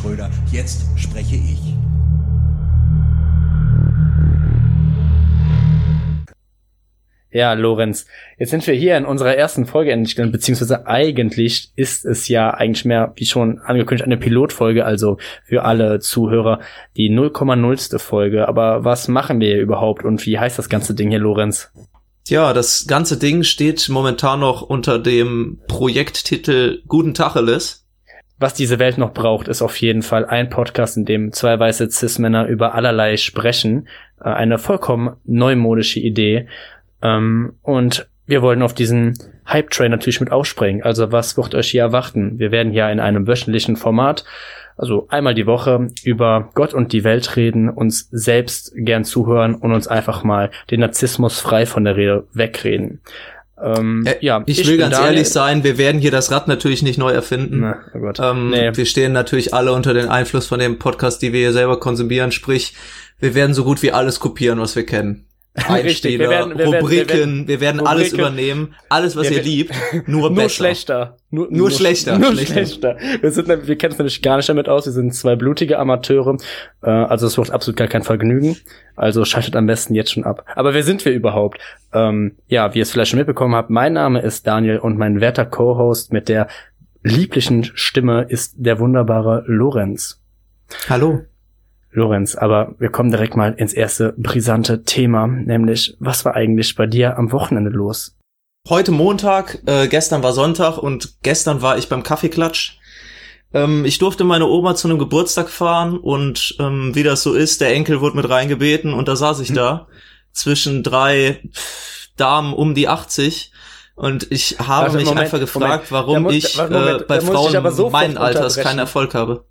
Schröder. Jetzt spreche ich. Ja, Lorenz, jetzt sind wir hier in unserer ersten Folge endlich, beziehungsweise eigentlich ist es ja eigentlich mehr, wie schon angekündigt, eine Pilotfolge, also für alle Zuhörer die 0,0ste Folge. Aber was machen wir hier überhaupt und wie heißt das ganze Ding hier, Lorenz? Tja, das ganze Ding steht momentan noch unter dem Projekttitel Guten Tag, alles. Was diese Welt noch braucht, ist auf jeden Fall ein Podcast, in dem zwei weiße Cis-Männer über allerlei sprechen. Eine vollkommen neumodische Idee. Und wir wollen auf diesen Hype-Train natürlich mit aufspringen. Also was wird euch hier erwarten? Wir werden hier in einem wöchentlichen Format, also einmal die Woche, über Gott und die Welt reden, uns selbst gern zuhören und uns einfach mal den Narzissmus frei von der Rede wegreden. Ich will ganz ehrlich sein, wir werden hier das Rad natürlich nicht neu erfinden. Na, oh Gott. Wir stehen natürlich alle unter den Einfluss von dem Podcast, die wir hier selber konsumieren. Sprich, wir werden so gut wie alles kopieren, was wir kennen. Einstehender, wir werden alles übernehmen, alles was ihr liebt, nur besser. Nur schlechter. Wir kennen es nämlich gar nicht damit aus, wir sind zwei blutige Amateure, also es wird absolut gar kein Vergnügen, also schaltet am besten jetzt schon ab. Aber wer sind wir überhaupt? Wie ihr es vielleicht schon mitbekommen habt, mein Name ist Daniel und mein werter Co-Host mit der lieblichen Stimme ist der wunderbare Lorenz. Hallo. Lorenz, aber wir kommen direkt mal ins erste brisante Thema, nämlich was war eigentlich bei dir am Wochenende los? Heute Montag, gestern war Sonntag und gestern war ich beim Kaffeeklatsch. Ich durfte meine Oma zu einem Geburtstag fahren und wie das so ist, der Enkel wurde mit reingebeten und da saß ich da zwischen drei Damen um die 80 und ich habe mich einfach gefragt, warum ich bei Frauen meinen Alters keinen Erfolg habe.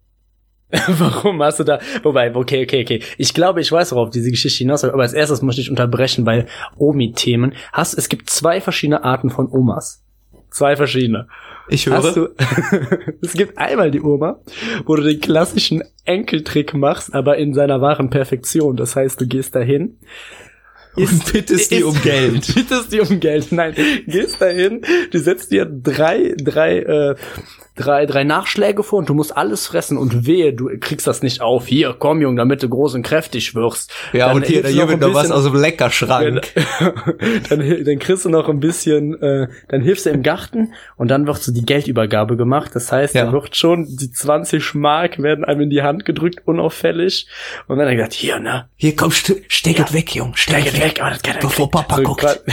Warum hast du da... Wobei, okay. Ich glaube, ich weiß, worauf diese Geschichte hinaus soll, aber als erstes muss ich dich unterbrechen, weil Omi-Themen hast... Es gibt zwei verschiedene Arten von Omas. Zwei verschiedene. Ich höre. Es gibt einmal die Oma, wo du den klassischen Enkeltrick machst, aber in seiner wahren Perfektion. Das heißt, du gehst dahin... Bittest die um Geld. Nein, gehst dahin, die setzt dir drei Nachschläge vor und du musst alles fressen und wehe, du kriegst das nicht auf. Hier, komm Junge, damit du groß und kräftig wirst. Ja, dann und hier wird noch was aus dem Leckerschrank. Dann kriegst du noch ein bisschen, dann hilfst du im Garten und dann wird so die Geldübergabe gemacht. Das heißt, ja, dann wird schon die 20 Mark werden einem in die Hand gedrückt, unauffällig. Und dann gesagt, hier, ne? Hier, komm, steck ja. Weg, Junge, steck weg. Oh, das kann bevor Papa so guckt.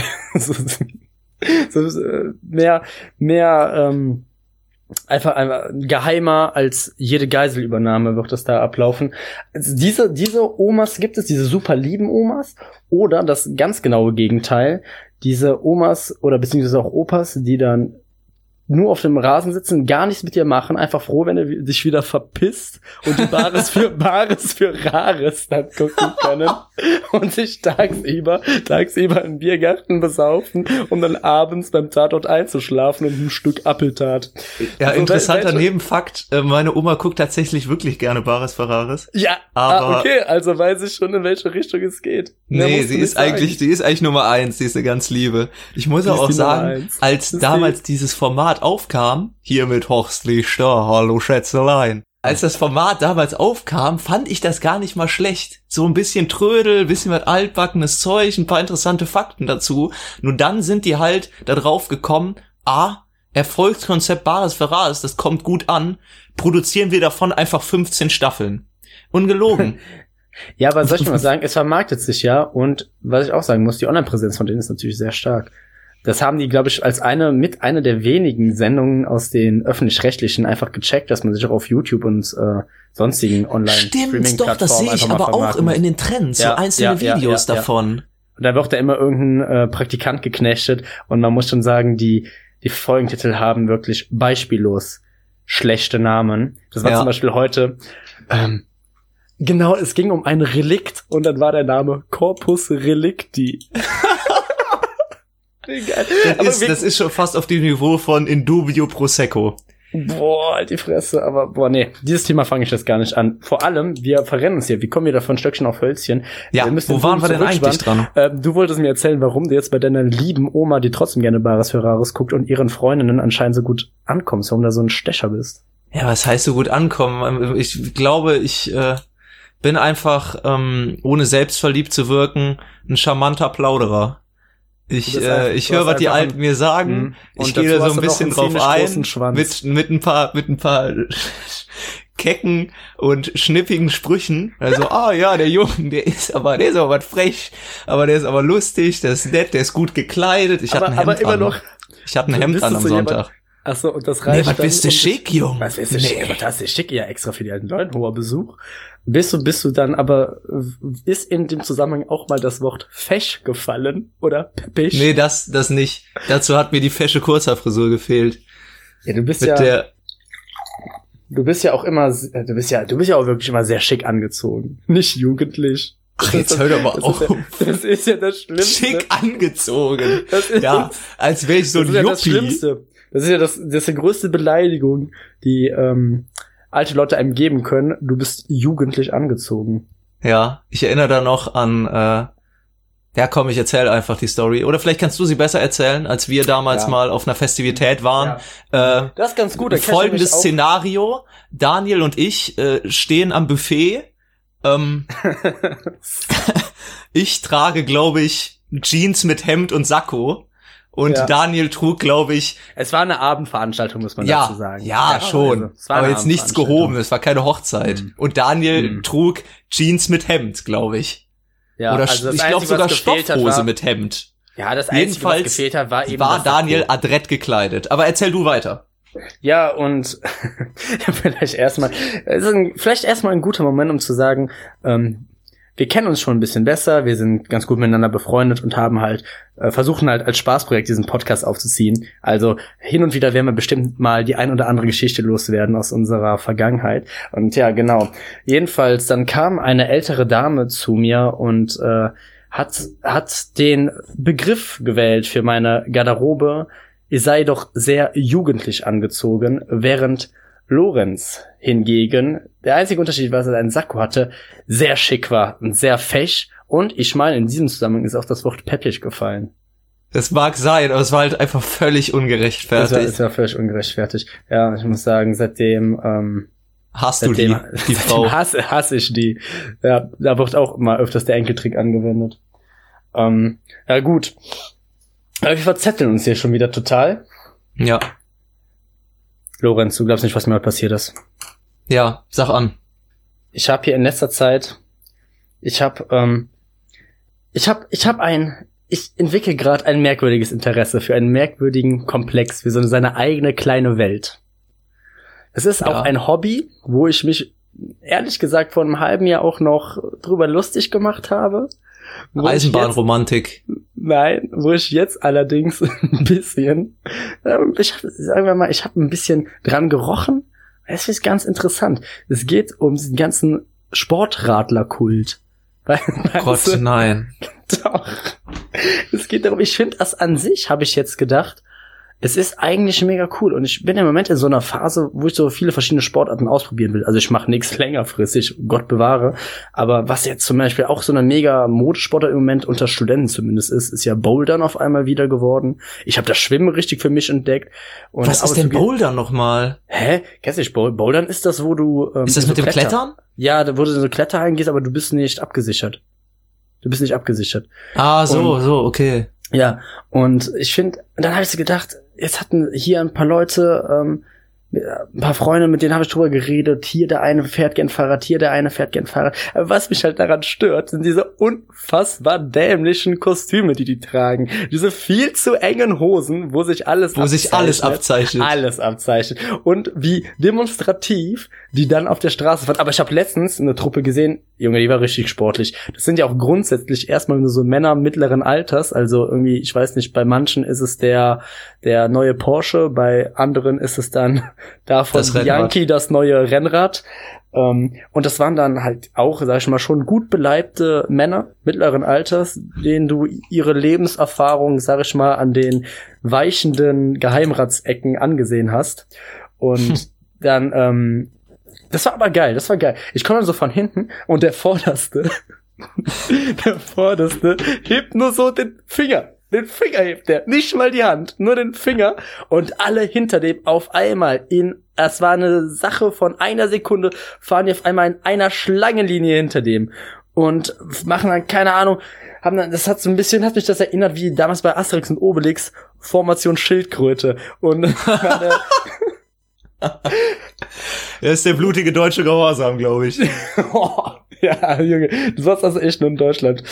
Einfach geheimer als jede Geiselübernahme wird das da ablaufen. Also diese Omas gibt es, diese super lieben Omas oder das ganz genaue Gegenteil, diese Omas oder beziehungsweise auch Opas, die dann nur auf dem Rasen sitzen, gar nichts mit dir machen, einfach froh, wenn du dich wieder verpisst und die Bares für Rares dann gucken können und sich tagsüber im Biergarten besaufen, um dann abends beim Tatort einzuschlafen und ein Stück Appeltat. Ja, also, interessanter Nebenfakt, meine Oma guckt tatsächlich wirklich gerne Bares für Rares. Ja, aber okay, also weiß ich schon, in welche Richtung es geht. Nee, sie ist eigentlich Nummer 1, sie ist eine ganz liebe. Ich muss auch sagen, als damals dieses Format aufkam, hier mit Horst Lichter, hallo Schätzelein. Als das Format damals aufkam, fand ich das gar nicht mal schlecht. So ein bisschen Trödel, ein bisschen was altbackenes Zeug, ein paar interessante Fakten dazu. Nur dann sind die halt da drauf gekommen, Erfolgskonzept Bares für Rares, das kommt gut an, produzieren wir davon einfach 15 Staffeln. Ungelogen. Ja, aber soll ich mal sagen, es vermarktet sich ja und was ich auch sagen muss, die Online-Präsenz von denen ist natürlich sehr stark. Das haben die, glaube ich, als eine der wenigen Sendungen aus den Öffentlich-Rechtlichen einfach gecheckt, dass man sich auch auf YouTube und sonstigen Online-Streaming-Plattformen das sehe ich aber auch immer in den Trends, ja, so einzelne Videos davon. Ja. Und da wird da immer irgendein Praktikant geknechtet und man muss schon sagen, die Folgentitel haben wirklich beispiellos schlechte Namen. Das war zum Beispiel heute... genau, es ging um ein Relikt und dann war der Name Corpus Relicti. Das ist schon fast auf dem Niveau von Indubio Prosecco. Boah, die Fresse, aber boah, nee, dieses Thema fange ich jetzt gar nicht an. Vor allem, wir verrennen uns hier, wie kommen wir da von Stöckchen auf Hölzchen? Ja, wo waren wir denn eigentlich dran? Du wolltest mir erzählen, warum du jetzt bei deiner lieben Oma, die trotzdem gerne Bares für Rares guckt und ihren Freundinnen anscheinend so gut ankommst, warum du da so ein Stecher bist. Ja, was heißt so gut ankommen? Ich glaube, ich bin einfach, ohne selbstverliebt zu wirken, ein charmanter Plauderer. Ich höre, was die Alten mir sagen. Ich gehe da so ein bisschen drauf ein. Mit ein paar kecken und schnippigen Sprüchen. Also, ja, der Junge, der ist aber was frech, aber der ist aber lustig, der ist nett, der ist gut gekleidet. Ich hatte ein Hemd an am Sonntag. Achso, und das reicht. Nee, was bist du schick, Junge? Was bist du schick? Was hast du schick? Ja, extra für die alten Leute, hoher Besuch. Bist du dann, aber ist in dem Zusammenhang auch mal das Wort fesch gefallen? Oder peppig? Nee, das nicht. Dazu hat mir die fesche Kurzhaarfrisur gefehlt. Ja, du bist ja auch wirklich immer sehr schick angezogen. Nicht jugendlich. Ach, jetzt hör doch mal auf. Das ist ja das Schlimmste. Schick angezogen. Als wäre ich so ein Yuppie. Das ist ja das Schlimmste. Das ist die größte Beleidigung, die alte Leute einem geben können. Du bist jugendlich angezogen. Ja, ich erinnere da noch an... ich erzähl einfach die Story. Oder vielleicht kannst du sie besser erzählen, als wir damals mal auf einer Festivität waren. Ja. Das ist ganz gut. Folgendes Szenario. Daniel und ich stehen am Buffet. Ich trage, glaube ich, Jeans mit Hemd und Sakko. Und Daniel trug, glaube ich... Es war eine Abendveranstaltung, muss man dazu sagen. Ja, schon. Also, aber jetzt nichts Gehobenes. Es war keine Hochzeit. Und Daniel trug Jeans mit Hemd, glaube ich. Ja, oder also ich glaube sogar Stoffhose mit Hemd. Ja, das Einzige, was gefehlt hat, war eben... War Daniel adrett gekleidet. Aber erzähl du weiter. Ja, und vielleicht erstmal ein guter Moment, um zu sagen... Wir kennen uns schon ein bisschen besser, wir sind ganz gut miteinander befreundet und haben halt, versuchen halt als Spaßprojekt diesen Podcast aufzuziehen. Also hin und wieder werden wir bestimmt mal die ein oder andere Geschichte loswerden aus unserer Vergangenheit. Und ja, genau. Jedenfalls, dann kam eine ältere Dame zu mir und hat den Begriff gewählt für meine Garderobe. Ich sei doch sehr jugendlich angezogen, während Lorenz hingegen, der einzige Unterschied war, dass er einen Sakko hatte, sehr schick war und sehr fesch. Und ich meine, in diesem Zusammenhang ist auch das Wort peppig gefallen. Das mag sein, aber es war halt einfach völlig ungerechtfertigt. Es war völlig ungerechtfertigt. Ja, ich muss sagen, seitdem... Hast du die Frau? Hasse ich die. Ja, da wird auch mal öfters der Enkeltrick angewendet. Ja gut. Aber wir verzetteln uns hier schon wieder total. Ja. Lorenz, du glaubst nicht, was mir heute passiert ist. Ja, sag an. Ich habe hier in letzter Zeit, ich entwickle gerade ein merkwürdiges Interesse für einen merkwürdigen Komplex, für so seine eigene kleine Welt. Es ist auch ein Hobby, wo ich mich ehrlich gesagt vor einem halben Jahr auch noch drüber lustig gemacht habe. Eisenbahnromantik. Nein, wo ich jetzt allerdings ein bisschen, ich habe ein bisschen dran gerochen. Es ist ganz interessant. Es geht um den ganzen Sportradlerkult. Oh Gott, nein. Doch. Es geht darum, ich finde das an sich, habe ich jetzt gedacht, es ist eigentlich mega cool. Und ich bin im Moment in so einer Phase, wo ich so viele verschiedene Sportarten ausprobieren will. Also ich mache nichts längerfristig, Gott bewahre. Aber was jetzt zum Beispiel auch so eine mega Modesportart im Moment unter Studenten zumindest ist ja Bouldern auf einmal wieder geworden. Ich habe das Schwimmen richtig für mich entdeckt. Und was ist denn Bouldern nochmal? Hä? Kennst du nicht Bouldern? Ist das, wo du... ist das mit dem Klettern? Ja, da wo du in so Kletterhallen gehst, aber du bist nicht abgesichert. Ah, so, okay. Ja, und ich finde, dann habe ich so gedacht, jetzt hatten hier ein paar Leute, ein paar Freunde, mit denen habe ich drüber geredet, hier der eine fährt gern Fahrrad, aber was mich halt daran stört, sind diese unfassbar dämlichen Kostüme, die die tragen. Diese viel zu engen Hosen, wo sich alles abzeichnet. Alles abzeichnet. Und wie demonstrativ die dann auf der Straße fahren. Aber ich habe letztens eine Truppe gesehen, Junge, die war richtig sportlich. Das sind ja auch grundsätzlich erstmal nur so Männer mittleren Alters, also irgendwie, ich weiß nicht, bei manchen ist es der neue Porsche, bei anderen ist es dann davon Bianchi, das neue Rennrad. Und das waren dann halt auch, sag ich mal, schon gut beleibte Männer mittleren Alters, denen du ihre Lebenserfahrung, sag ich mal, an den weichenden Geheimratsecken angesehen hast. Und dann, das war geil. Ich komme dann so von hinten und der Vorderste hebt nur so den Finger. Den Finger hebt er, nicht mal die Hand, nur den Finger. Und alle hinter dem auf einmal in Es war eine Sache von einer Sekunde, fahren die auf einmal in einer Schlangenlinie hinter dem und machen dann, keine Ahnung, haben dann, das hat so ein bisschen, hat mich das erinnert, wie damals bei Asterix und Obelix, Formation Schildkröte. Und das ist der blutige deutsche Gehorsam, glaube ich. Oh, ja, Junge, du sollst das echt nur in Deutschland.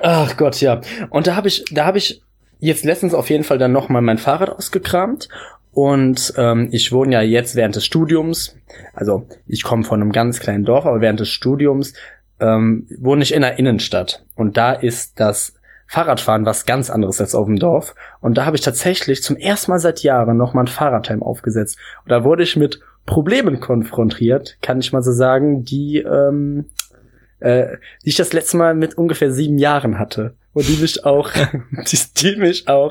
Ach Gott, ja. Und da habe ich jetzt letztens auf jeden Fall dann nochmal mein Fahrrad ausgekramt. Und ich wohne ja jetzt während des Studiums, also ich komme von einem ganz kleinen Dorf, aber während des Studiums wohne ich in der Innenstadt. Und da ist das Fahrradfahren was ganz anderes als auf dem Dorf. Und da habe ich tatsächlich zum ersten Mal seit Jahren nochmal ein Fahrradhelm aufgesetzt. Und da wurde ich mit Problemen konfrontiert, kann ich mal so sagen, die ich das letzte Mal mit ungefähr 7 Jahren hatte. Und die mich auch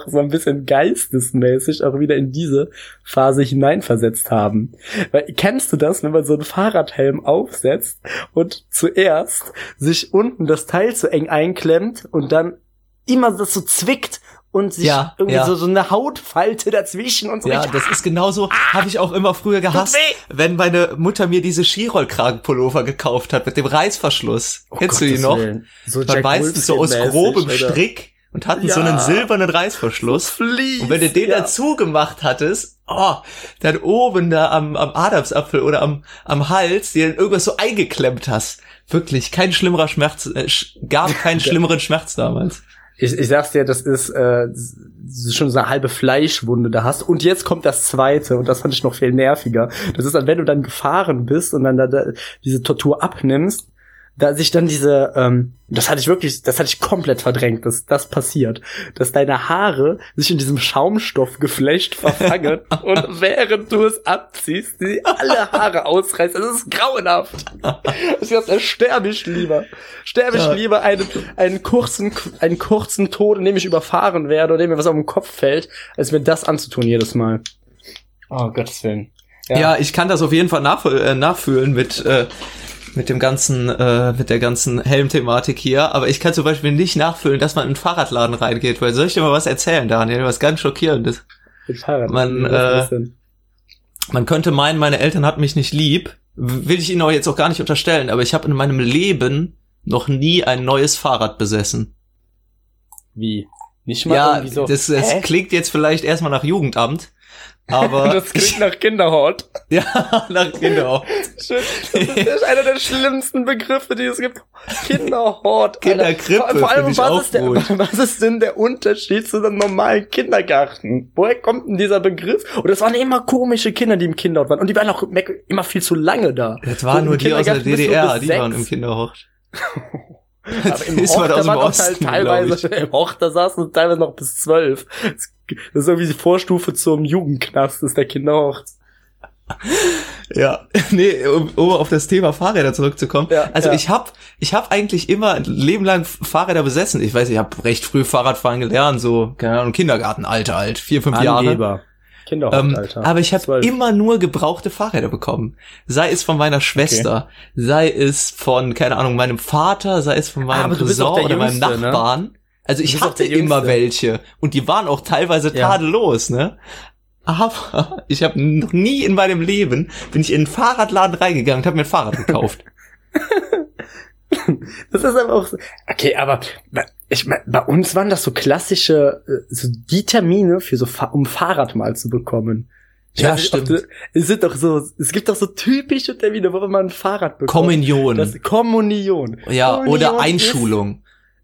so ein bisschen geistesmäßig auch wieder in diese Phase hineinversetzt haben. Weil, kennst du das, wenn man so einen Fahrradhelm aufsetzt und zuerst sich unten das Teil zu eng einklemmt und dann immer das so zwickt und sich so eine Hautfalte dazwischen und so. Ja, das ist genauso, habe ich auch immer früher gehasst, wenn meine Mutter mir diese Skirollkragenpullover gekauft hat mit dem Reißverschluss. Oh, kennst Gottes du die noch? So dann meistens so aus grobem oder? Strick und hatten so einen silbernen Reißverschluss. Fließ, und wenn du den dazu gemacht hattest, dann oben da am Adamsapfel oder am Hals, dir dann irgendwas so eingeklemmt hast. Wirklich, kein schlimmerer Schmerz, gab keinen schlimmeren Schmerz damals. Ich sag's dir, das ist schon so eine halbe Fleischwunde da hast. Und jetzt kommt das zweite, und das fand ich noch viel nerviger. Das ist, wenn du dann gefahren bist und dann da diese Tortur abnimmst, da sich dann diese, das hatte ich komplett verdrängt, dass das passiert. Dass deine Haare sich in diesem Schaumstoffgeflecht verfangen und während du es abziehst, die alle Haare ausreißt. Das ist grauenhaft. Ich dachte, sterbe ich lieber. Einen kurzen Tod, in dem ich überfahren werde oder dem mir was auf den Kopf fällt, als mir das anzutun jedes Mal. Oh, Gottes Willen. Ja, ich kann das auf jeden Fall nachfühlen mit der ganzen Helmthematik hier, aber ich kann zum Beispiel nicht nachfühlen, dass man in einen Fahrradladen reingeht, weil soll ich dir mal was erzählen, Daniel, was ganz Schockierendes. Man könnte meinen, meine Eltern hatten mich nicht lieb, will ich ihnen auch jetzt auch gar nicht unterstellen, aber ich habe in meinem Leben noch nie ein neues Fahrrad besessen. Wie? Nicht mal irgendwie so? Ja, das klingt jetzt vielleicht erstmal nach Jugendamt, aber das klingt nach Kinderhort. Ja, nach Kinderhort. Schön. Das ist einer der schlimmsten Begriffe, die es gibt. Kinderhort. Kinderkrippe. Vor allem, was ist denn der Unterschied zu einem normalen Kindergarten? Woher kommt denn dieser Begriff? Und das waren immer komische Kinder, die im Kinderhort waren. Und die waren auch immer viel zu lange da. Das waren nur die aus der DDR, die waren im Kinderhort. Aber im Hort, da waren Osten, halt teilweise, im Hort, da saßen teilweise noch bis 12. Das ist irgendwie die Vorstufe zum Jugendknast, ist der Kinderhort. Ja, nee, um auf das Thema Fahrräder zurückzukommen. Ja, also ich hab eigentlich immer ein Leben lang Fahrräder besessen. Ich weiß, ich habe recht früh Fahrradfahren gelernt, so, keine Ahnung, Kindergartenalter halt, 4, 5 Jahre. Kinderhort, aber ich habe immer nur gebrauchte Fahrräder bekommen. Sei es von meiner Schwester, sei es von, keine Ahnung, meinem Vater, sei es von meinem Cousin oder meinem Nachbarn. Ne? Also ich hatte immer welche und die waren auch teilweise tadellos, ne? Aber ich habe noch nie in meinem Leben, bin ich in einen Fahrradladen reingegangen und habe mir ein Fahrrad gekauft. Das ist aber auch so. Okay, aber ich meine, bei uns waren das so klassische, so die Termine für so, um Fahrrad mal zu bekommen. Ja, ja, stimmt. Es gibt doch so typische Termine, wo man ein Fahrrad bekommt. Kommunion. Ja, Kommunion oder Einschulung.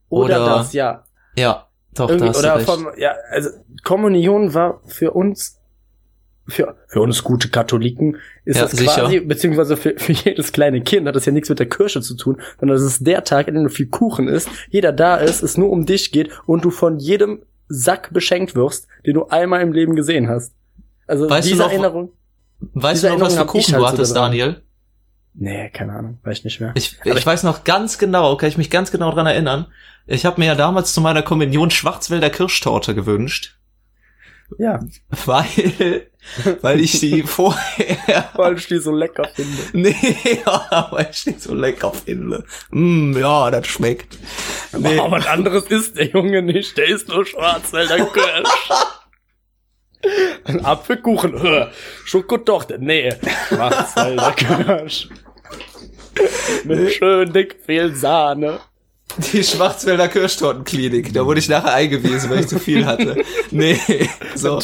Oder das, ja. Ja, doch, das. Oder also Kommunion war für uns gute Katholiken ist das quasi, beziehungsweise für jedes kleine Kind hat das ja nichts mit der Kirche zu tun, sondern es ist der Tag, in dem du viel Kuchen isst, jeder da ist, es nur um dich geht und du von jedem Sack beschenkt wirst, den du einmal im Leben gesehen hast. Also weißt du noch, was für Kuchen du hattest, Daniel? Nee, keine Ahnung, weiß ich nicht mehr. Ich weiß noch ganz genau, kann ich mich ganz genau dran erinnern, ich habe mir ja damals zu meiner Kommunion Schwarzwälder Kirschtorte gewünscht. Ja. Weil ich die vorher... Weil ich die so lecker finde. Nee, ja, weil ich die so lecker finde. Ja, das schmeckt. Nee. Aber was anderes ist der Junge nicht, der ist nur Schwarzwälder Kirsch. Ein Apfelkuchen. Schokotorte. Nee. Schwarzwälder Kirsch. Mit schön dick viel Sahne. Die Schwarzwälder Kirschtortenklinik. Da wurde ich nachher eingewiesen, weil ich zu viel hatte. Nee. So.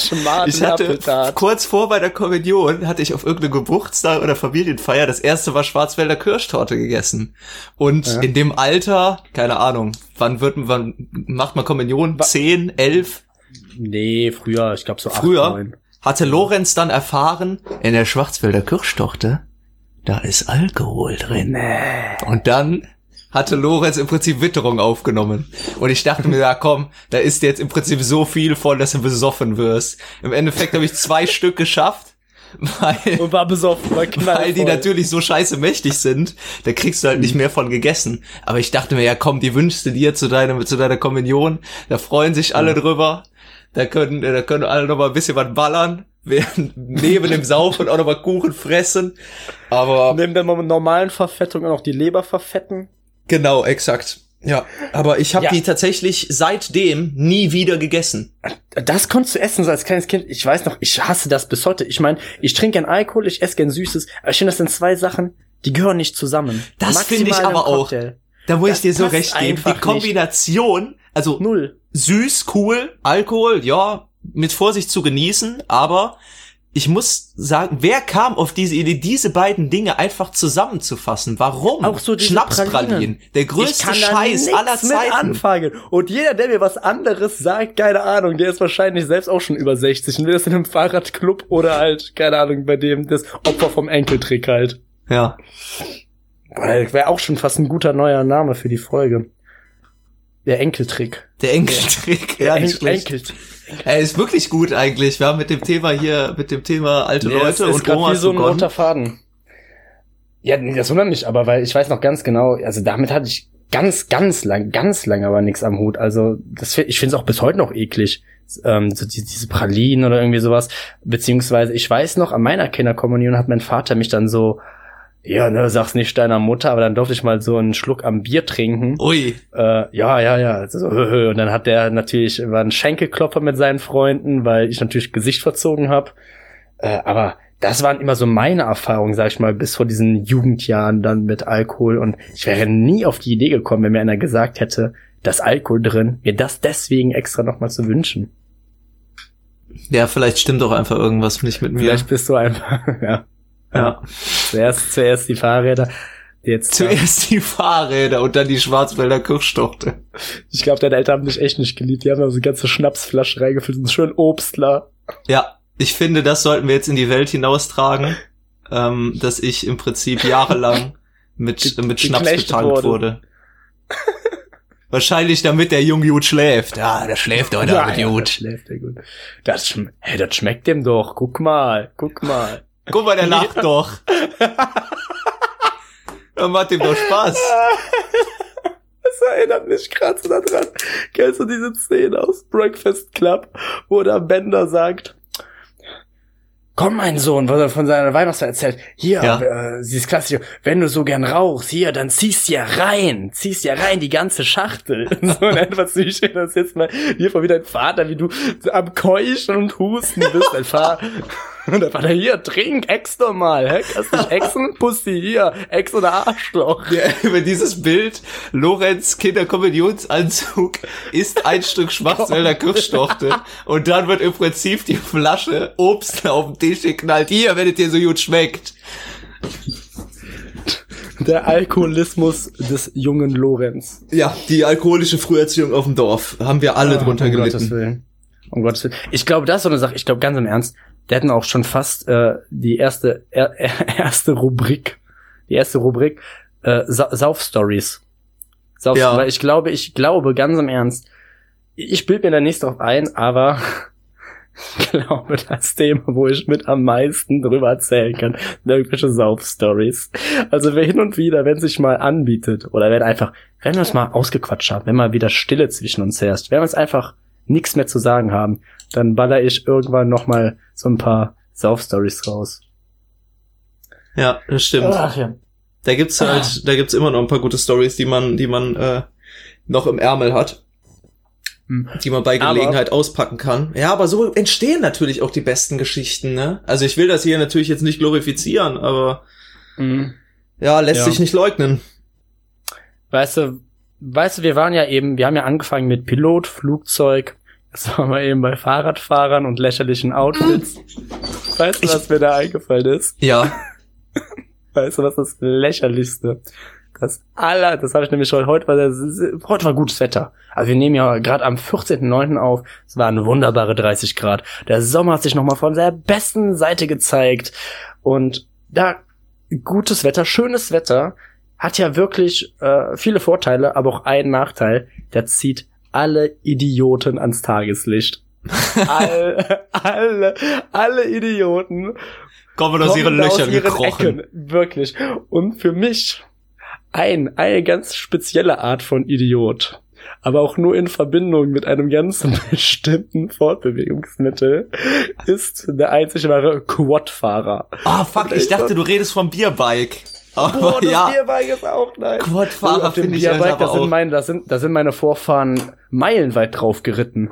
Ich hatte kurz vor meiner Kommunion hatte ich auf irgendeinem Geburtstag oder Familienfeier das erste Mal Schwarzwälder Kirschtorte gegessen. Und in dem Alter, keine Ahnung, wann macht man Kommunion? 10, 11? Nee, früher, ich glaube so 8, 9. Hatte Lorenz dann erfahren, in der Schwarzwälder Kirschtorte, da ist Alkohol drin. Nee. Und dann hatte Lorenz im Prinzip Witterung aufgenommen. Und ich dachte mir, ja komm, da ist jetzt im Prinzip so viel von, dass du besoffen wirst. Im Endeffekt habe ich 2 Stück geschafft, und war besoffen, weil die natürlich so scheiße mächtig sind, da kriegst du halt nicht mehr von gegessen. Aber ich dachte mir, ja komm, die wünschst du dir zu deiner Kommunion, da freuen sich alle drüber, da können alle nochmal ein bisschen was ballern. Während neben dem Saufen auch nochmal Kuchen fressen. Aber neben der normalen Verfettung auch noch die Leber verfetten. Genau, exakt. Ja, aber ich habe die tatsächlich seitdem nie wieder gegessen. Das konntest du essen so als kleines Kind. Ich weiß noch, ich hasse das bis heute. Ich meine, ich trinke gern Alkohol, ich esse gern Süßes. Aber ich finde, das sind 2 Sachen, die gehören nicht zusammen. Das finde ich aber auch. Da muss ich dir so recht geben. Die Kombination, also null. Süß, cool, Alkohol, ja, mit Vorsicht zu genießen, aber ich muss sagen, wer kam auf diese Idee, diese beiden Dinge einfach zusammenzufassen? Warum? Auch so diese Schnapspralinen. Der größte Scheiß aller Zeiten. Ich kann da nichts mit anfangen. Und jeder, der mir was anderes sagt, keine Ahnung, der ist wahrscheinlich selbst auch schon über 60 und will das in einem Fahrradclub oder halt, keine Ahnung, bei dem das Opfer vom Enkeltrick halt. Ja. Wäre auch schon fast ein guter neuer Name für die Folge. Der Enkeltrick. Der Enkeltrick, ja, nicht schlecht. Er ist wirklich gut eigentlich. Wir haben mit dem Thema alte Leute und Omas wie so ein roter Faden. Ja, das wundert mich, aber weil ich weiß noch ganz genau, also damit hatte ich ganz lang aber nichts am Hut. Also ich finde es auch bis heute noch eklig. So diese Pralinen oder irgendwie sowas. Beziehungsweise ich weiß noch, an meiner Kinderkommunion hat mein Vater mich dann so, ja, ne, sag's nicht deiner Mutter, aber dann durfte ich mal so einen Schluck am Bier trinken. Ui. Ja. Und dann hat der natürlich, war ein Schenkelklopfer mit seinen Freunden, weil ich natürlich Gesicht verzogen habe. Aber das waren immer so meine Erfahrungen, sag ich mal, bis vor diesen Jugendjahren dann mit Alkohol. Und ich wäre nie auf die Idee gekommen, wenn mir einer gesagt hätte, dass Alkohol drin, mir das deswegen extra nochmal zu wünschen. Ja, vielleicht stimmt doch einfach irgendwas nicht mit mir. Vielleicht bist du einfach, ja. Ja. Zuerst die Fahrräder. Jetzt zuerst die Fahrräder und dann die Schwarzwälder Kirschtorte. Ich glaube, deine Eltern haben dich echt nicht geliebt. Die haben da so ganze Schnapsflaschen reingefüllt und schön Obstler. Ja, ich finde, das sollten wir jetzt in die Welt hinaustragen, dass ich im Prinzip jahrelang mit Schnaps betankt wurde. Wahrscheinlich damit der Junge gut schläft. Ja, der schläft heute ja, aber gut. Ja, schläft er gut. Das schmeckt dem doch. Guck mal. Guck mal, der lacht doch. Dann macht ihm doch Spaß. Das erinnert mich gerade so daran. Kennst du diese Szene aus Breakfast Club, wo der Bender sagt, komm, mein Sohn, was er von seiner Weihnachtsfeier erzählt, hier, dieses klassische, wenn du so gern rauchst, hier, dann ziehst ja rein, die ganze Schachtel. So ein etwas Süßchen, das jetzt mal hier vor wieder dein Vater, wie du am Keuchen und Husten bist, dein Vater. Und der Vater, hier, trink, ex doch mal, hä? Kannst dich exen? Pussy, hier, ex oder Arschloch. Ja, über dieses Bild, Lorenz Kinderkommunionsanzug ist ein Stück Schwarzwälder Kirschtorte. Und dann wird im Prinzip die Flasche Obst auf den Tisch geknallt. Hier, wenn es dir so gut schmeckt. Der Alkoholismus des jungen Lorenz. Ja, die alkoholische Früherziehung auf dem Dorf. Haben wir alle drunter gelitten. Um Gottes Willen. Ich glaube, das ist so eine Sache. Ich glaube, ganz im Ernst, wir hätten auch schon fast die erste Rubrik Sauf-Stories. Ja. Weil ich glaube, ganz im Ernst, ich bild mir da nichts drauf ein, aber ich glaube, das Thema, wo ich mit am meisten drüber erzählen kann, sind irgendwelche Sauf-Stories. Also wer hin und wieder, wenn es sich mal anbietet, oder wenn wir uns mal ausgequatscht haben, wenn mal wieder Stille zwischen uns herrscht, wenn wir uns einfach nichts mehr zu sagen haben, dann baller ich irgendwann nochmal so ein paar Sauf-Stories raus. Ja, das stimmt. Ach, ja. Da gibt's halt immer noch ein paar gute Stories, die man noch im Ärmel hat. die man bei Gelegenheit auspacken kann. Ja, aber so entstehen natürlich auch die besten Geschichten, ne? Also ich will das hier natürlich jetzt nicht glorifizieren, aber ja, lässt sich nicht leugnen. Weißt du, wir haben ja angefangen mit Pilot, Flugzeug, jetzt waren wir eben bei Fahrradfahrern und lächerlichen Outfits. Weißt du, was mir da eingefallen ist? Ja. Weißt du, was das lächerlichste? Das habe ich nämlich schon heute war gutes Wetter. Also wir nehmen ja gerade am 14.09. auf. Es waren wunderbare 30 Grad. Der Sommer hat sich nochmal von der besten Seite gezeigt. Und da gutes Wetter, schönes Wetter hat ja wirklich viele Vorteile, aber auch einen Nachteil. Der zieht alle Idioten ans Tageslicht. alle Idioten kommen aus ihren Löchern gekrochen. Ecken, wirklich. Und für mich eine ganz spezielle Art von Idiot, aber auch nur in Verbindung mit einem ganz bestimmten Fortbewegungsmittel, ist der einzig wahre Quadfahrer. Oh fuck, ich dachte, du redest vom Bierbike. Aber oh, das Bierbike ist auch nice. Quadfahrer finde ich aber auch. Da sind meine Vorfahren meilenweit drauf geritten.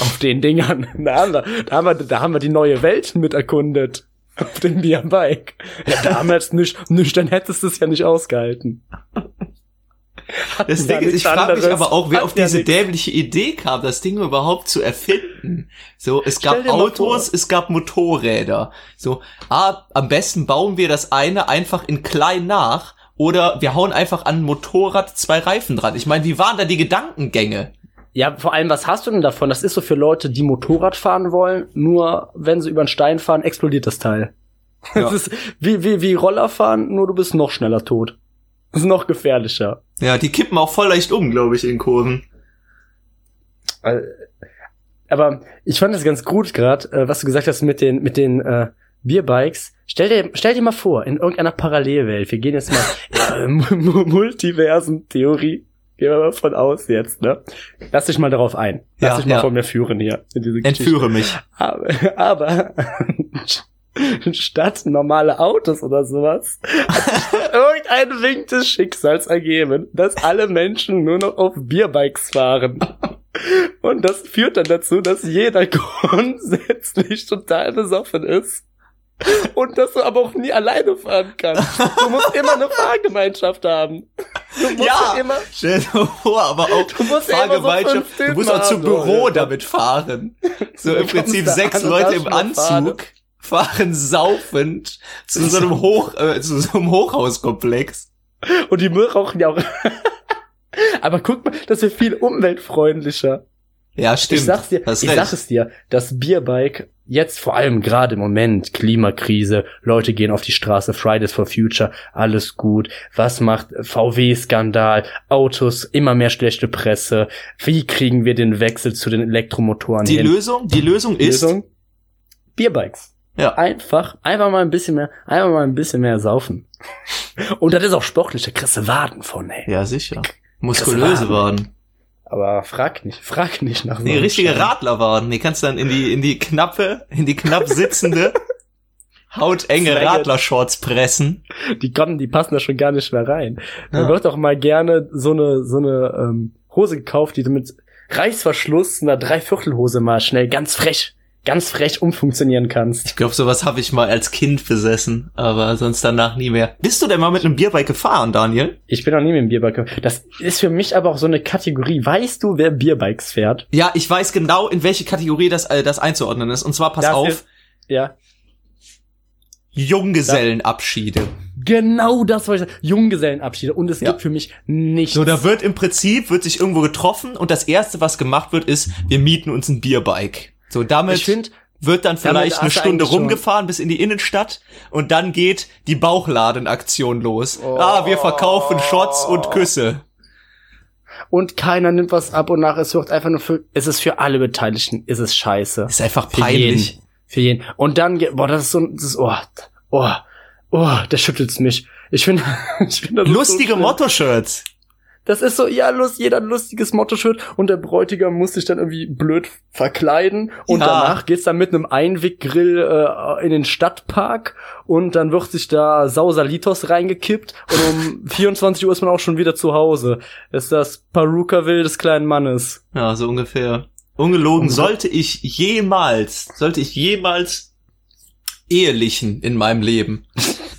Auf den Dingern. Da haben wir die neue Welt mit erkundet. Auf dem Bierbike. Ja, damals nicht, dann hättest du es ja nicht ausgehalten. Deswegen, ich frage mich aber auch, wer auf diese dämliche Idee kam, das Ding überhaupt zu erfinden. So, es gab Autos, es gab Motorräder. So, am besten bauen wir das eine einfach in klein nach oder wir hauen einfach an ein Motorrad 2 Reifen dran. Ich meine, wie waren da die Gedankengänge? Ja, vor allem, was hast du denn davon? Das ist so für Leute, die Motorrad fahren wollen, nur wenn sie über einen Stein fahren, explodiert das Teil. Ja. Das ist wie Roller fahren, nur du bist noch schneller tot. Das ist noch gefährlicher. Ja, die kippen auch voll leicht um, glaube ich, in Kurven. Aber ich fand das ganz gut gerade, was du gesagt hast mit den Bierbikes. Stell dir mal vor, in irgendeiner Parallelwelt, wir gehen jetzt mal multiversen Theorie. Gehen wir mal von aus jetzt, ne? Lass dich mal darauf ein. Lass dich mal von mir führen hier. In diese Entführe mich. Aber statt normale Autos oder sowas hat sich irgendein Wink des Schicksals ergeben, dass alle Menschen nur noch auf Bierbikes fahren. Und das führt dann dazu, dass jeder grundsätzlich total besoffen ist. Und dass du aber auch nie alleine fahren kannst. Du musst immer eine Fahrgemeinschaft haben. Du musst immer. Stell dir vor, aber auch Fahrgemeinschaft. So du musst auch zum Büro damit fahren. So im Prinzip 6 Leute im Anzug fahren saufend zu so einem Hochhauskomplex. Und die Müll rauchen ja auch. Aber guck mal, das wird viel umweltfreundlicher. Ja, stimmt. Ich sag es dir, das Bierbike jetzt vor allem gerade im Moment, Klimakrise, Leute gehen auf die Straße, Fridays for Future, alles gut. Was macht VW-Skandal, Autos, immer mehr schlechte Presse. Wie kriegen wir den Wechsel zu den Elektromotoren hin? Die Lösung ist Bierbikes. Ja. Einfach mal ein bisschen mehr saufen. Und das ist auch sportlich, da kriegst du Waden von, ey. Ja, sicher. Muskulöse Waden. Aber frag nicht nach so. Nee, richtige Radlerwaden. Die kannst du dann in die knapp sitzende, hautenge Radlershorts pressen. Die passen da schon gar nicht mehr rein. Ja. Da wird auch mal gerne so eine Hose gekauft, die du mit Reißverschluss einer Dreiviertelhose mal schnell ganz frech umfunktionieren kannst. Ich glaube, sowas habe ich mal als Kind besessen, aber sonst danach nie mehr. Bist du denn mal mit einem Bierbike gefahren, Daniel? Ich bin noch nie mit einem Bierbike gefahren. Das ist für mich aber auch so eine Kategorie. Weißt du, wer Bierbikes fährt? Ja, ich weiß genau, in welche Kategorie das einzuordnen ist. Und zwar, pass auf. Ja. Junggesellenabschiede. Genau das wollte ich sagen. Junggesellenabschiede. Und es gibt für mich nichts. So, da wird im Prinzip, sich irgendwo getroffen und das Erste, was gemacht wird, ist, wir mieten uns ein Bierbike. So, wird dann vielleicht eine Stunde rumgefahren bis in die Innenstadt und dann geht die Bauchladenaktion los. Oh. Wir verkaufen Shots und Küsse. Und keiner nimmt was ab und nach. Es ist für alle Beteiligten, ist es scheiße. Ist einfach peinlich. Für jeden. Und dann, das schüttelt's mich. Ich finde, lustige Motto-Shirts. Das ist so, ja, jeder ein lustiges Motto-Shirt und der Bräutigam muss sich dann irgendwie blöd verkleiden und danach geht's dann mit einem Einweggrill in den Stadtpark und dann wird sich da Sausalitos reingekippt und um 24 Uhr ist man auch schon wieder zu Hause. Das ist das Perukaville des kleinen Mannes. Ja, so ungefähr. Ungelogen, sollte ich jemals ehelichen in meinem Leben.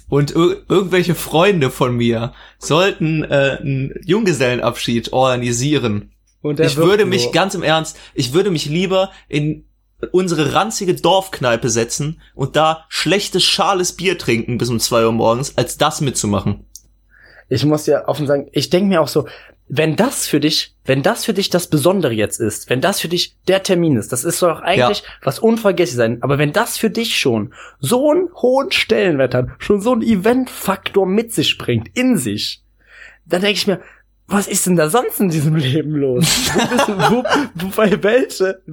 Und irgendwelche Freunde von mir sollten einen Junggesellenabschied organisieren. Und ich würde mich lieber in unsere ranzige Dorfkneipe setzen und da schlechtes, schales Bier trinken bis um 2 Uhr morgens, als das mitzumachen. Ich muss ja offen sagen, ich denke mir auch so, wenn das für dich das Besondere jetzt ist, wenn das für dich der Termin ist, das ist doch eigentlich was unvergesslich sein, aber wenn das für dich schon so einen hohen Stellenwert hat, schon so einen Eventfaktor mit sich bringt, in sich, dann denke ich mir, was ist denn da sonst in diesem Leben los?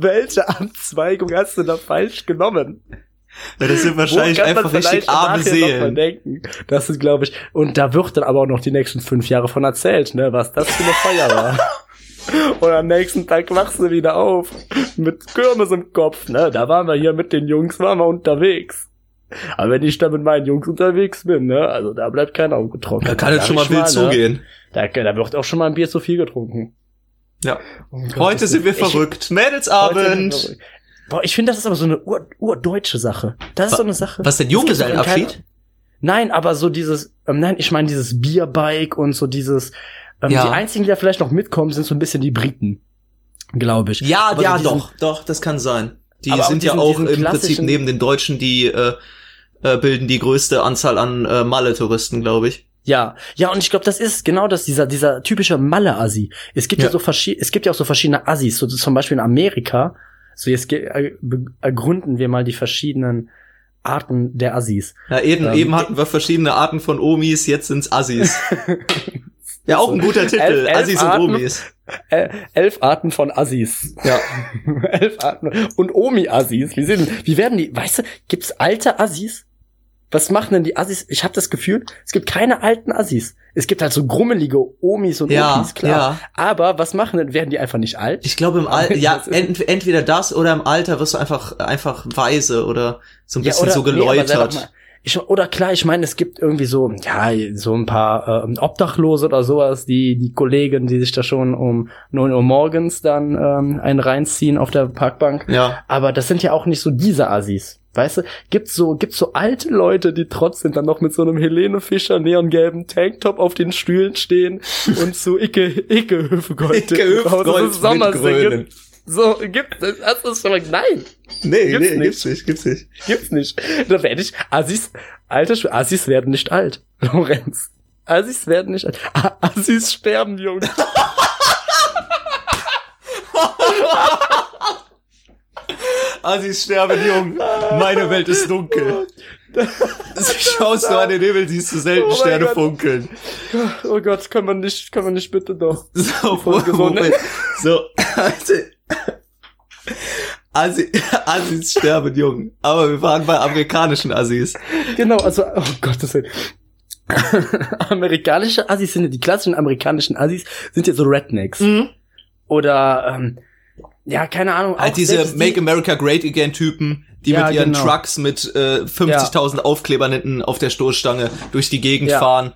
Welche Abzweigung hast du da falsch genommen? Ja, das sind wahrscheinlich einfach richtig arme Seelen. Das ist, glaube ich, und da wird dann aber auch noch die nächsten 5 Jahre von erzählt, ne, was das für eine Feier war. Und am nächsten Tag wachst du wieder auf mit Kirmes im Kopf, ne, da waren wir hier mit den Jungs, waren wir unterwegs. Aber wenn ich da mit meinen Jungs unterwegs bin, ne, also da bleibt kein Auge getroffen. Da kann jetzt schon mal wild zugehen. Da wird auch schon mal ein Bier zu viel getrunken. Ja. Oh Gott, heute sind wir verrückt. Mädelsabend. Boah, ich finde, das ist aber so eine urdeutsche Sache. Das ist so eine Sache. Was denn, Junggesellenabschied? Nein, aber so dieses, ich meine dieses Bierbike und so dieses, die einzigen, die da vielleicht noch mitkommen, sind so ein bisschen die Briten, glaube ich. Ja, aber ja, so doch, das kann sein. Die sind ja auch im Prinzip neben den Deutschen, die bilden die größte Anzahl an Malle-Touristen, glaube ich. Ja, und ich glaube, das ist genau das, dieser typische Malle-Assi. Es gibt ja auch so verschiedene Assis, so zum Beispiel in Amerika. So, jetzt ergründen wir mal die verschiedenen Arten der Assis. Ja, eben hatten wir verschiedene Arten von Omis, jetzt sind's Assis. Ja, auch ein guter Titel, Assis und Omis. 11 Arten von Assis. Ja. 11 Arten und Omi-Assis. Wie werden die, weißt du, gibt's alte Assis? Was machen denn die Assis? Ich habe das Gefühl, es gibt keine alten Assis. Es gibt halt so grummelige Omis und Opis, klar. Ja. Aber was machen denn? Werden die einfach nicht alt? Ich glaube, im Alter, entweder das oder im Alter wirst du einfach weise oder so ein bisschen so geläutert. Nee, ich meine, es gibt irgendwie so, so ein paar Obdachlose oder sowas, die Kollegen, die sich da schon um 9 Uhr morgens dann einen reinziehen auf der Parkbank. Ja. Aber das sind ja auch nicht so diese Assis. Weißt du, gibt's so alte Leute, die trotzdem dann noch mit so einem Helene Fischer neongelben Tanktop auf den Stühlen stehen und zu Icke Hüfgold Sommersingen. So, hast du das schon mal? Nein. Nee, gibt's nicht. Da werde ich, Assis werden nicht alt, Lorenz. Assis werden nicht alt. Assis sterben, Junge. Assis sterben jung. Meine Welt ist dunkel. Schaust du an den Himmel, siehst du selten Sterne funkeln. Oh Gott, kann man nicht bitte doch. So, Assis sterben jung. Aber wir waren bei amerikanischen Assis. Genau, also, oh Gottes Willen. Amerikanische Assis sind ja, die klassischen amerikanischen Assis sind ja so Rednecks. Mhm. Oder, ja, keine Ahnung. Halt diese Make America Great Again Typen, die mit ihren Trucks mit 50.000 Aufklebern hinten auf der Stoßstange durch die Gegend fahren.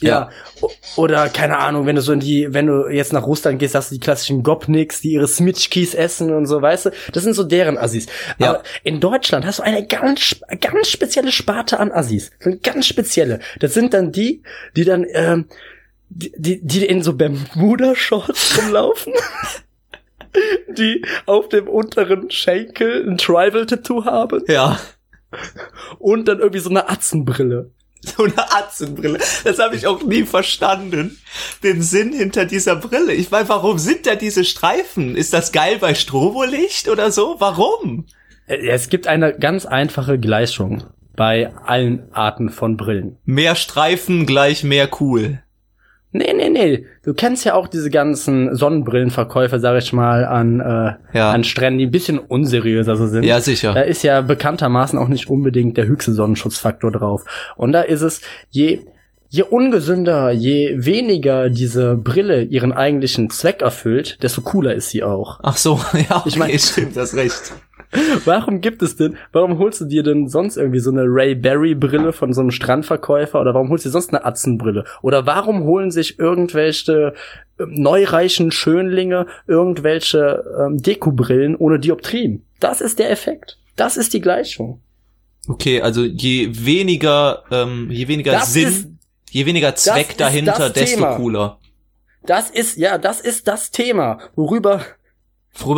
Ja. Oder, keine Ahnung, wenn du jetzt nach Russland gehst, hast du die klassischen Gopniks, die ihre Smitschkis essen und so, weißt du? Das sind so deren Assis. Ja. Aber in Deutschland hast du eine ganz spezielle Sparte an Assis. Ganz spezielle. Das sind dann die dann, die in so Bermuda-Shorts rumlaufen. Die auf dem unteren Schenkel ein Tribal-Tattoo haben. Ja. Und dann irgendwie so eine Atzenbrille. Das habe ich auch nie verstanden. Den Sinn hinter dieser Brille. Ich meine, warum sind da diese Streifen? Ist das geil bei Strobolicht oder so? Warum? Es gibt eine ganz einfache Gleichung bei allen Arten von Brillen. Mehr Streifen gleich mehr cool. Nee. Du kennst ja auch diese ganzen Sonnenbrillenverkäufer, sag ich mal, an Stränden, die ein bisschen unseriöser so sind. Ja, sicher. Da ist ja bekanntermaßen auch nicht unbedingt der höchste Sonnenschutzfaktor drauf. Und da ist es, je Je ungesünder, je weniger diese Brille ihren eigentlichen Zweck erfüllt, desto cooler ist sie auch. Ach so, ja, okay, ich meine, stimmt, das recht. Warum holst du dir denn sonst irgendwie so eine Ray-Berry-Brille von so einem Strandverkäufer? Oder warum holst du dir sonst eine Atzenbrille? Oder warum holen sich irgendwelche neureichen Schönlinge irgendwelche Dekobrillen ohne Dioptrien? Das ist der Effekt. Das ist die Gleichung. Okay, also je weniger Zweck dahinter, desto cooler. Das ist das Thema, worüber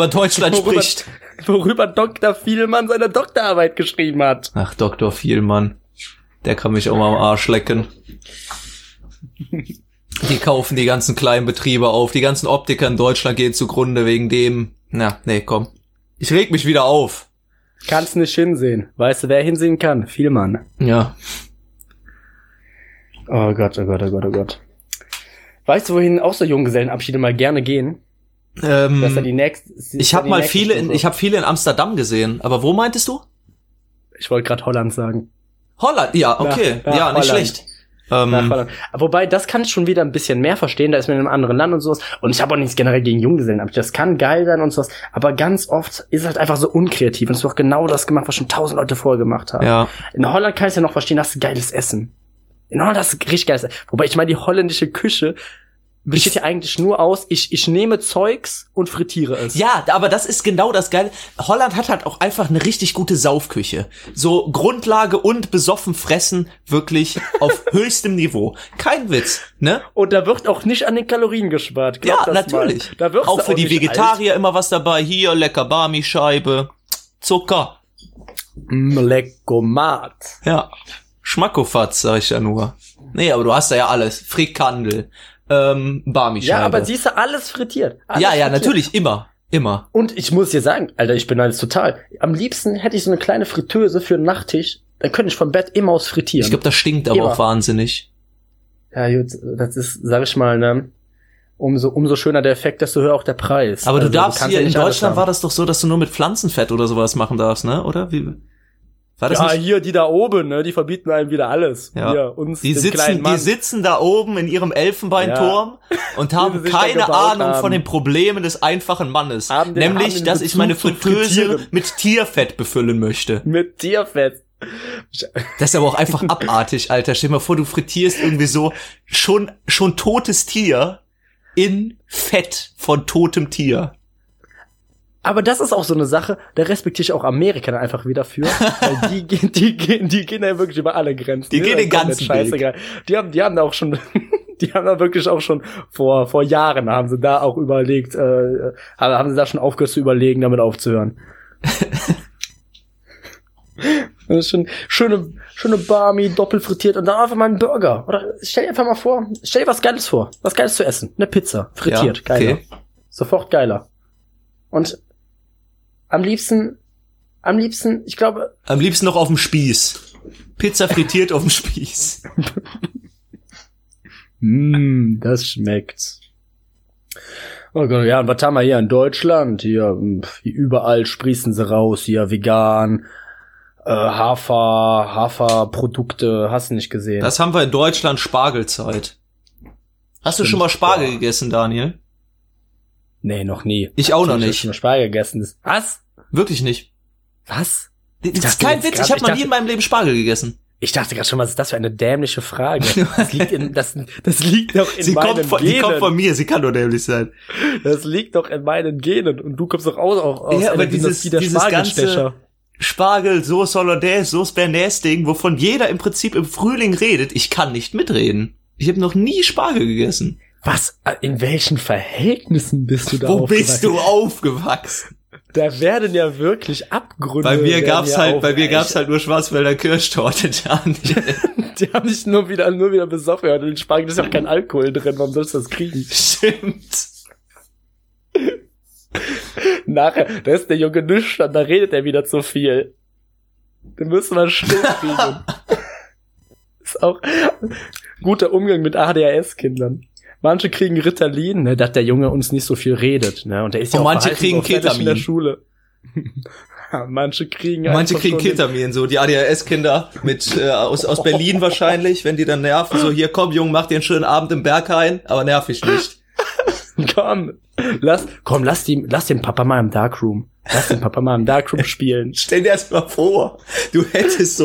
Deutschland spricht. Worüber Dr. Vielmann seine Doktorarbeit geschrieben hat. Ach, Dr. Vielmann. Der kann mich auch mal am Arsch lecken. Die kaufen die ganzen kleinen Betriebe auf. Die ganzen Optiker in Deutschland gehen zugrunde wegen dem. Na, nee, komm. Ich reg mich wieder auf. Kannst nicht hinsehen. Weißt du, wer hinsehen kann? Vielmann. Ja. Oh Gott, oh Gott, oh Gott, oh Gott. Weißt du, wohin auch so Junggesellenabschiede mal gerne gehen? Ich habe viele in Amsterdam gesehen, aber wo meintest du? Ich wollte gerade Holland sagen. Holland, ja, okay, ja, nicht schlecht. Wobei, das kann ich schon wieder ein bisschen mehr verstehen, da ist man in einem anderen Land und sowas. Und ich habe auch nichts generell gegen Junggesellenabschied, das kann geil sein und sowas, aber ganz oft ist es halt einfach so unkreativ und es wird auch genau das gemacht, was schon 1000 Leute vorher gemacht haben. Ja. In Holland kann ich es ja noch verstehen, das ist geiles Essen. In Holland ist richtig geiles Essen. Wobei, ich meine, die holländische Küche besteht ja eigentlich nur aus, ich nehme Zeugs und frittiere es. Ja, aber das ist genau das Geile. Holland hat halt auch einfach eine richtig gute Saufküche. So Grundlage und besoffen fressen wirklich auf höchstem Niveau. Kein Witz, ne? Und da wird auch nicht an den Kalorien gespart. Glaub ja, das natürlich. Da wird's auch für die Vegetarier alt. Immer was dabei. Hier, lecker Barmi-Scheibe, Zucker. Leckomat. Ja, Schmackofatz, sag ich ja nur. Nee, aber du hast da ja alles. Frikandel. Barmi-Scheibe. Ja, aber siehst du, alles frittiert. Alles frittiert. Natürlich, immer. Und ich muss dir sagen, Alter, ich beneide es total. Am liebsten hätte ich so eine kleine Fritteuse für einen Nachttisch, dann könnte ich vom Bett immer aus frittieren. Ich glaube, das stinkt aber auch wahnsinnig. Ja, gut, das ist, sag ich mal, ne, umso schöner der Effekt, desto höher auch der Preis. Aber also, du darfst hier, in Deutschland war das doch so, dass du nur mit Pflanzenfett oder sowas machen darfst, ne, oder? Wie? War das ja, nicht? Hier, die da oben, ne, die verbieten einem wieder alles. Ja. Hier, uns, die sitzen da oben in ihrem Elfenbeinturm und haben keine Ahnung von den Problemen des einfachen Mannes. Nämlich, dass ich meine Fritteuse mit Tierfett befüllen möchte. Mit Tierfett. Das ist aber auch einfach abartig, Alter. Stell dir mal vor, du frittierst irgendwie so schon totes Tier in Fett von totem Tier. Aber das ist auch so eine Sache, da respektiere ich auch Amerika dann einfach wieder für, weil die gehen ja wirklich über alle Grenzen. Die gehen den ganzen Weg. Die haben da wirklich auch schon vor Jahren haben sie da auch überlegt, haben sie da schon aufgehört zu überlegen, damit aufzuhören. Das ist schon schöne Barmi, doppelt frittiert und dann einfach mal einen Burger. Oder stell dir was Geiles zu essen. Eine Pizza, frittiert, ja, okay. Geiler. Sofort geiler. Und am liebsten, ich glaube... Am liebsten noch auf dem Spieß. Pizza frittiert auf dem Spieß. Das schmeckt. Oh Gott, ja, und was haben wir hier in Deutschland? Hier überall sprießen sie raus. Hier vegan, Haferprodukte, hast du nicht gesehen. Das haben wir in Deutschland, Spargelzeit. Hast du schon mal Spargel gegessen, Daniel? Nee, noch nie. Ich auch noch nicht. Ich habe schon Spargel gegessen. Was? Wirklich nicht. Was? Das ist kein Witz, ich habe noch nie in meinem Leben Spargel gegessen. Ich dachte gerade schon, was ist das für eine dämliche Frage? Das liegt doch in meinen Genen. Die kommt von mir, sie kann nur dämlich sein. Das liegt doch in meinen Genen und du kommst doch auch aus ja, aber dieses ganze Spargel, Sauce Hollandaise, Sauce Bernays Ding, wovon jeder im Prinzip im Frühling redet, ich kann nicht mitreden. Ich habe noch nie Spargel gegessen. Was? In welchen Verhältnissen bist du da aufgewachsen? Wo bist du aufgewachsen? Da werden ja wirklich Abgründe. Bei mir gab's halt nur Schwarzwälder Kirschtorte. Die haben dich nur wieder besoffen. Und in Spargel ist ja auch kein Alkohol drin. Warum sollst du das kriegen? Stimmt. Nachher, da ist der Junge nüchtern, da redet er wieder zu viel. Den müssen wir still kriegen. Ist auch guter Umgang mit ADHS-Kindern. Manche kriegen Ritalin, ne, dass der Junge uns nicht so viel redet, ne, und der ist ja auch manche kriegen Ketamin in der Schule. Manche kriegen Ketamin, so die ADHS-Kinder mit aus Berlin wahrscheinlich, wenn die dann nerven, so hier komm Junge, mach dir einen schönen Abend im Berghain, aber nerv ich nicht. Lass den Papa mal im Darkroom. Lass den Papa mal im Darkroom spielen. Stell dir erst mal vor, du hättest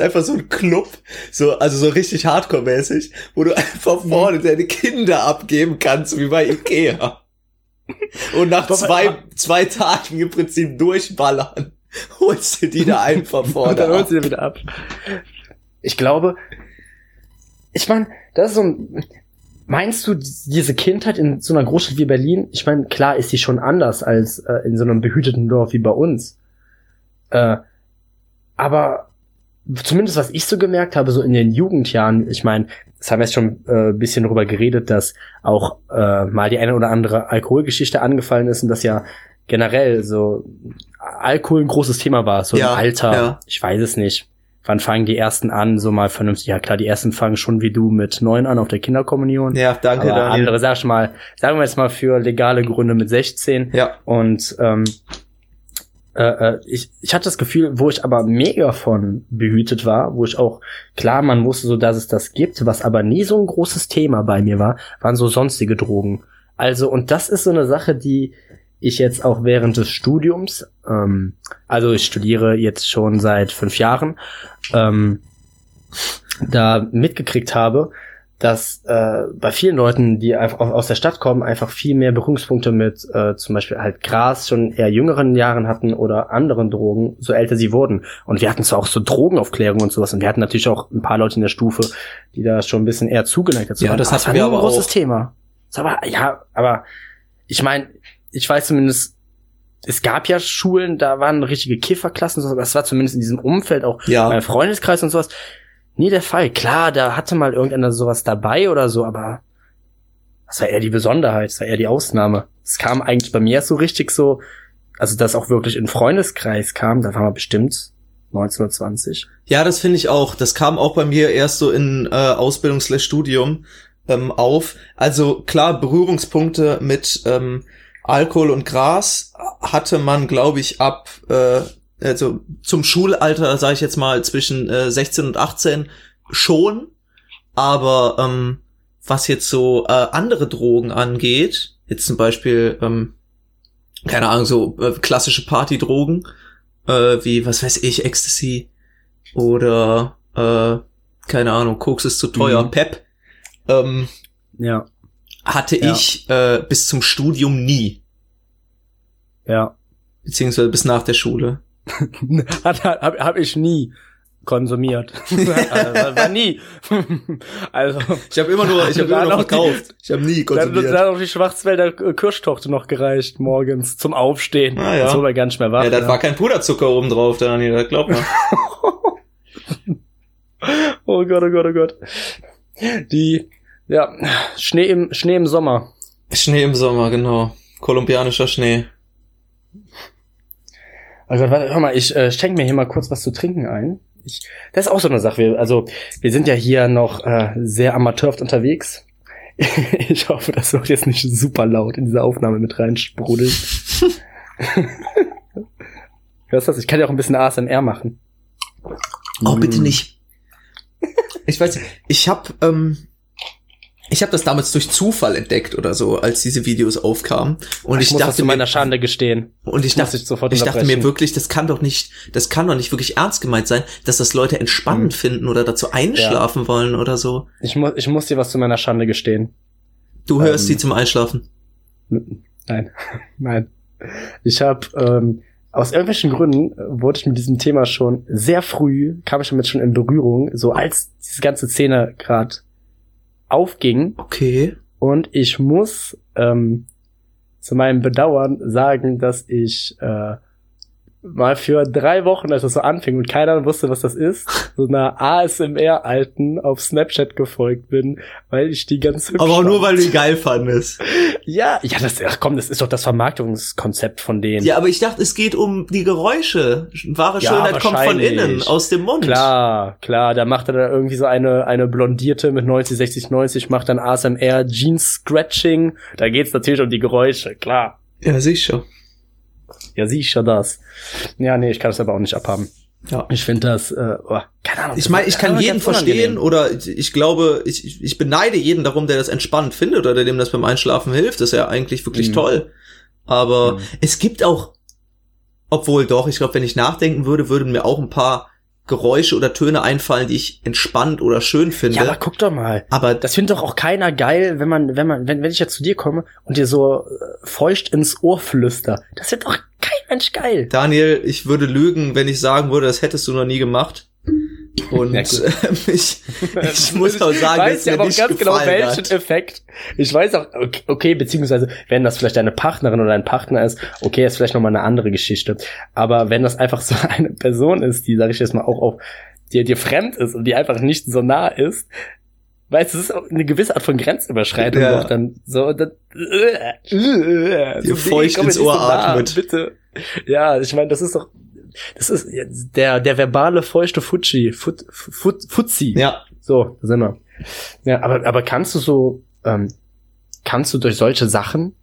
einfach so einen Club, so richtig Hardcore-mäßig, wo du einfach vorne deine Kinder abgeben kannst, wie bei Ikea. Und nach zwei Tagen im Prinzip durchballern, holst du die da einfach vorne und dann holst du die wieder ab. Ich glaube, das ist so ein... Meinst du, diese Kindheit in so einer Großstadt wie Berlin, ich meine, klar ist die schon anders als in so einem behüteten Dorf wie bei uns. Aber zumindest was ich so gemerkt habe, so in den Jugendjahren, ich meine, das haben wir jetzt schon ein bisschen drüber geredet, dass auch mal die eine oder andere Alkoholgeschichte angefallen ist und das ja generell so Alkohol ein großes Thema war, so im Alter, ich weiß es nicht. Wann fangen die ersten an, so mal vernünftig? Ja klar, die ersten fangen schon wie du mit 9 an auf der Kinderkommunion. Ja, danke, aber Daniel. Andere, sagen wir jetzt mal für legale Gründe mit 16. Ja. Und ich hatte das Gefühl, wo ich aber mega von behütet war, wo ich auch, klar, man wusste so, dass es das gibt, was aber nie so ein großes Thema bei mir war, waren so sonstige Drogen. Also, und das ist so eine Sache, die ich jetzt auch während des Studiums, also ich studiere jetzt schon seit 5 Jahren, da mitgekriegt habe, dass bei vielen Leuten, die einfach aus der Stadt kommen, einfach viel mehr Berührungspunkte mit zum Beispiel halt Gras schon eher jüngeren Jahren hatten oder anderen Drogen, so älter sie wurden. Und wir hatten zwar auch so Drogenaufklärung und sowas und wir hatten natürlich auch ein paar Leute in der Stufe, die da schon ein bisschen eher zugeneigt dazu waren. Ja, das hatten wir aber auch. Das war ein großes Thema. Aber ich meine... Ich weiß zumindest, es gab ja Schulen, da waren richtige Kifferklassen, und so, das war zumindest in diesem Umfeld auch mein Freundeskreis und sowas. Nie der Fall. Klar, da hatte mal irgendeiner sowas dabei oder so, aber das war eher die Besonderheit, das war eher die Ausnahme. Es kam eigentlich bei mir so richtig so, also dass auch wirklich in Freundeskreis kam, da waren wir bestimmt 19 oder 20. Ja, das finde ich auch. Das kam auch bei mir erst so in Ausbildungs-Studium auf. Also klar, Berührungspunkte mit Alkohol und Gras hatte man, glaube ich, ab also zum Schulalter, sage ich jetzt mal, zwischen 16 und 18 schon, aber was jetzt so andere Drogen angeht, jetzt zum Beispiel, keine Ahnung, so klassische Partydrogen, wie, was weiß ich, Ecstasy oder, keine Ahnung, Koks ist zu teuer, Pep, ich bis zum Studium nie. Ja. Beziehungsweise bis nach der Schule. Hab ich nie konsumiert. War nie. Also ich habe immer nur verkauft. Ich habe nie konsumiert. Dann hat auch die Schwarzwälder Kirschtorte noch gereicht morgens zum Aufstehen. Ah, ja. So war gar nicht mehr wach. Ja, da war kein Puderzucker oben drauf, Daniel, das glaubt man. Oh Gott, oh Gott, oh Gott. Ja, Schnee im Sommer. Schnee im Sommer, genau. Kolumbianischer Schnee. Oh Gott, warte, hör mal, ich schenke mir hier mal kurz was zu trinken ein. Das ist auch so eine Sache. Wir sind ja hier noch sehr amateurhaft unterwegs. Ich hoffe, das wird jetzt nicht super laut in dieser Aufnahme mit reinsprudelt. Hörst du das? Ich kann ja auch ein bisschen ASMR machen. Oh, bitte nicht. Ich weiß, ich habe das damals durch Zufall entdeckt oder so, als diese Videos aufkamen. Und ich muss dachte das zu meiner Schande gestehen. Und ich dachte mir wirklich, das kann doch nicht wirklich ernst gemeint sein, dass das Leute entspannend finden oder dazu einschlafen wollen oder so. Ich muss dir was zu meiner Schande gestehen. Du hörst sie zum Einschlafen? Nein. Ich habe aus irgendwelchen Gründen wurde ich mit diesem Thema schon sehr früh, kam ich damit schon in Berührung, so als diese ganze Szene gerade aufging. Okay. Und ich muss zu meinem Bedauern sagen, dass ich mal für 3 Wochen, als das so anfing und keiner wusste, was das ist, so einer ASMR-Alten auf Snapchat gefolgt bin, weil ich die ganz hübsch aber auch fand. Nur, weil du die geil fandest. Ja, das ist doch das Vermarktungskonzept von denen. Ja, aber ich dachte, es geht um die Geräusche. Wahre Schönheit kommt von innen, aus dem Mund. Klar, da macht er dann irgendwie so eine Blondierte mit 90, 60, 90, macht dann ASMR, Jeans-Scratching. Da geht's natürlich um die Geräusche, klar. Ja, sicher. Ja, sicher das. Ja, nee, ich kann das aber auch nicht abhaben. Ja, ich finde das, keine Ahnung. Ich meine, ich kann jeden verstehen oder ich glaube, ich beneide jeden darum, der das entspannt findet oder dem das beim Einschlafen hilft. Das ist ja eigentlich wirklich toll. Aber es gibt auch, obwohl doch, ich glaube, wenn ich nachdenken würde, würden mir auch ein paar Geräusche oder Töne einfallen, die ich entspannt oder schön finde. Ja, aber guck doch mal. Aber das findet doch auch keiner geil, wenn ich jetzt zu dir komme und dir so feucht ins Ohr flüster. Das wird doch kein Mensch geil. Daniel, ich würde lügen, wenn ich sagen würde, das hättest du noch nie gemacht. Und ich muss auch sagen, dass mir nicht ganz genau welchen Effekt. Ich weiß auch, okay, beziehungsweise, wenn das vielleicht deine Partnerin oder ein Partner ist, okay, ist vielleicht nochmal eine andere Geschichte. Aber wenn das einfach so eine Person ist, die, sag ich jetzt mal, auch auf dir fremd ist und die einfach nicht so nah ist, weißt du, es ist auch eine gewisse Art von Grenzüberschreitung, ja. Doch dann so, dann, dir feucht ins Ohr atmet. Bitte. Ja, ich meine, das ist doch, das ist der verbale feuchte Fuzzi. Ja. So, da sind wir. Ja, aber kannst du so, kannst du durch solche Sachen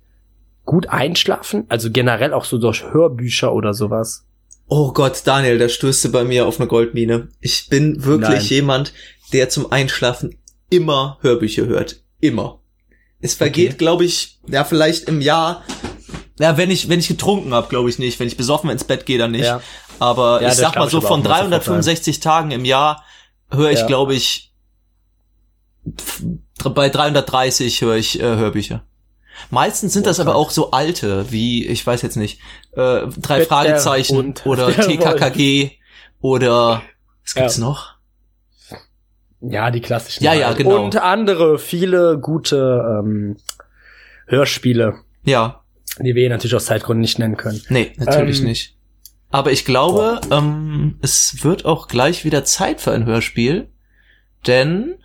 gut einschlafen? Also generell auch so durch Hörbücher oder sowas? Oh Gott, Daniel, da stößt du bei mir auf eine Goldmine. Ich bin wirklich jemand, der zum Einschlafen immer Hörbücher hört. Immer. Es vergeht, glaube ich, ja, vielleicht im Jahr. Ja, wenn ich getrunken habe, glaube ich nicht. Wenn ich besoffen ins Bett gehe, dann nicht. Ja. Aber ja, ich sag mal so, von 365 Tagen im Jahr höre ich, glaube ich, bei 330 höre ich Hörbücher. Meistens sind das aber auch so alte, wie, ich weiß jetzt nicht, drei Bender Fragezeichen oder TKKG oder was gibt's noch? Ja, die klassischen. Ja, genau. Und andere, viele gute Hörspiele. Ja. Die wir natürlich aus Zeitgründen nicht nennen können. Nee, natürlich nicht. Aber ich glaube, es wird auch gleich wieder Zeit für ein Hörspiel, denn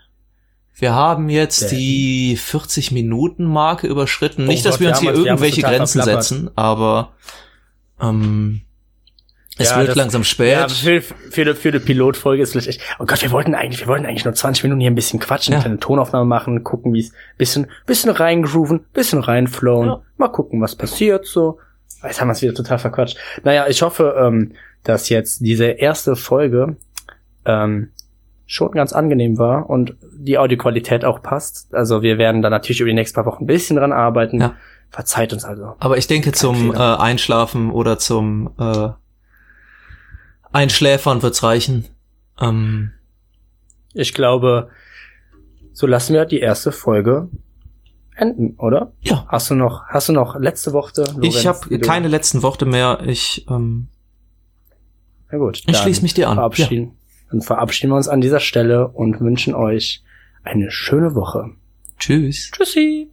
wir haben jetzt die 40-Minuten-Marke überschritten. Oh, nicht, dass wir uns hier irgendwelche Grenzen setzen, aber es wird langsam spät. Ja, für die Pilotfolge ist vielleicht echt, oh Gott, wir wollten eigentlich nur 20 Minuten hier ein bisschen quatschen, eine Tonaufnahme machen, gucken, wie es bisschen reingrooven, bisschen reinflowen, mal gucken, was passiert, so. Jetzt haben wir es wieder total verquatscht. Naja, ich hoffe, dass jetzt diese erste Folge, schon ganz angenehm war und die Audioqualität auch passt. Also wir werden da natürlich über die nächsten paar Wochen ein bisschen dran arbeiten. Ja. Verzeiht uns also. Aber ich denke, zum Einschlafen oder zum Einschläfern wird's reichen. Ich glaube, so lassen wir die erste Folge enden, oder? Ja. Hast du noch letzte Worte? Lorenz, ich habe keine letzten Worte mehr. Na gut. Ich schließe mich dir an. Dann verabschieden wir uns an dieser Stelle und wünschen euch eine schöne Woche. Tschüss. Tschüssi.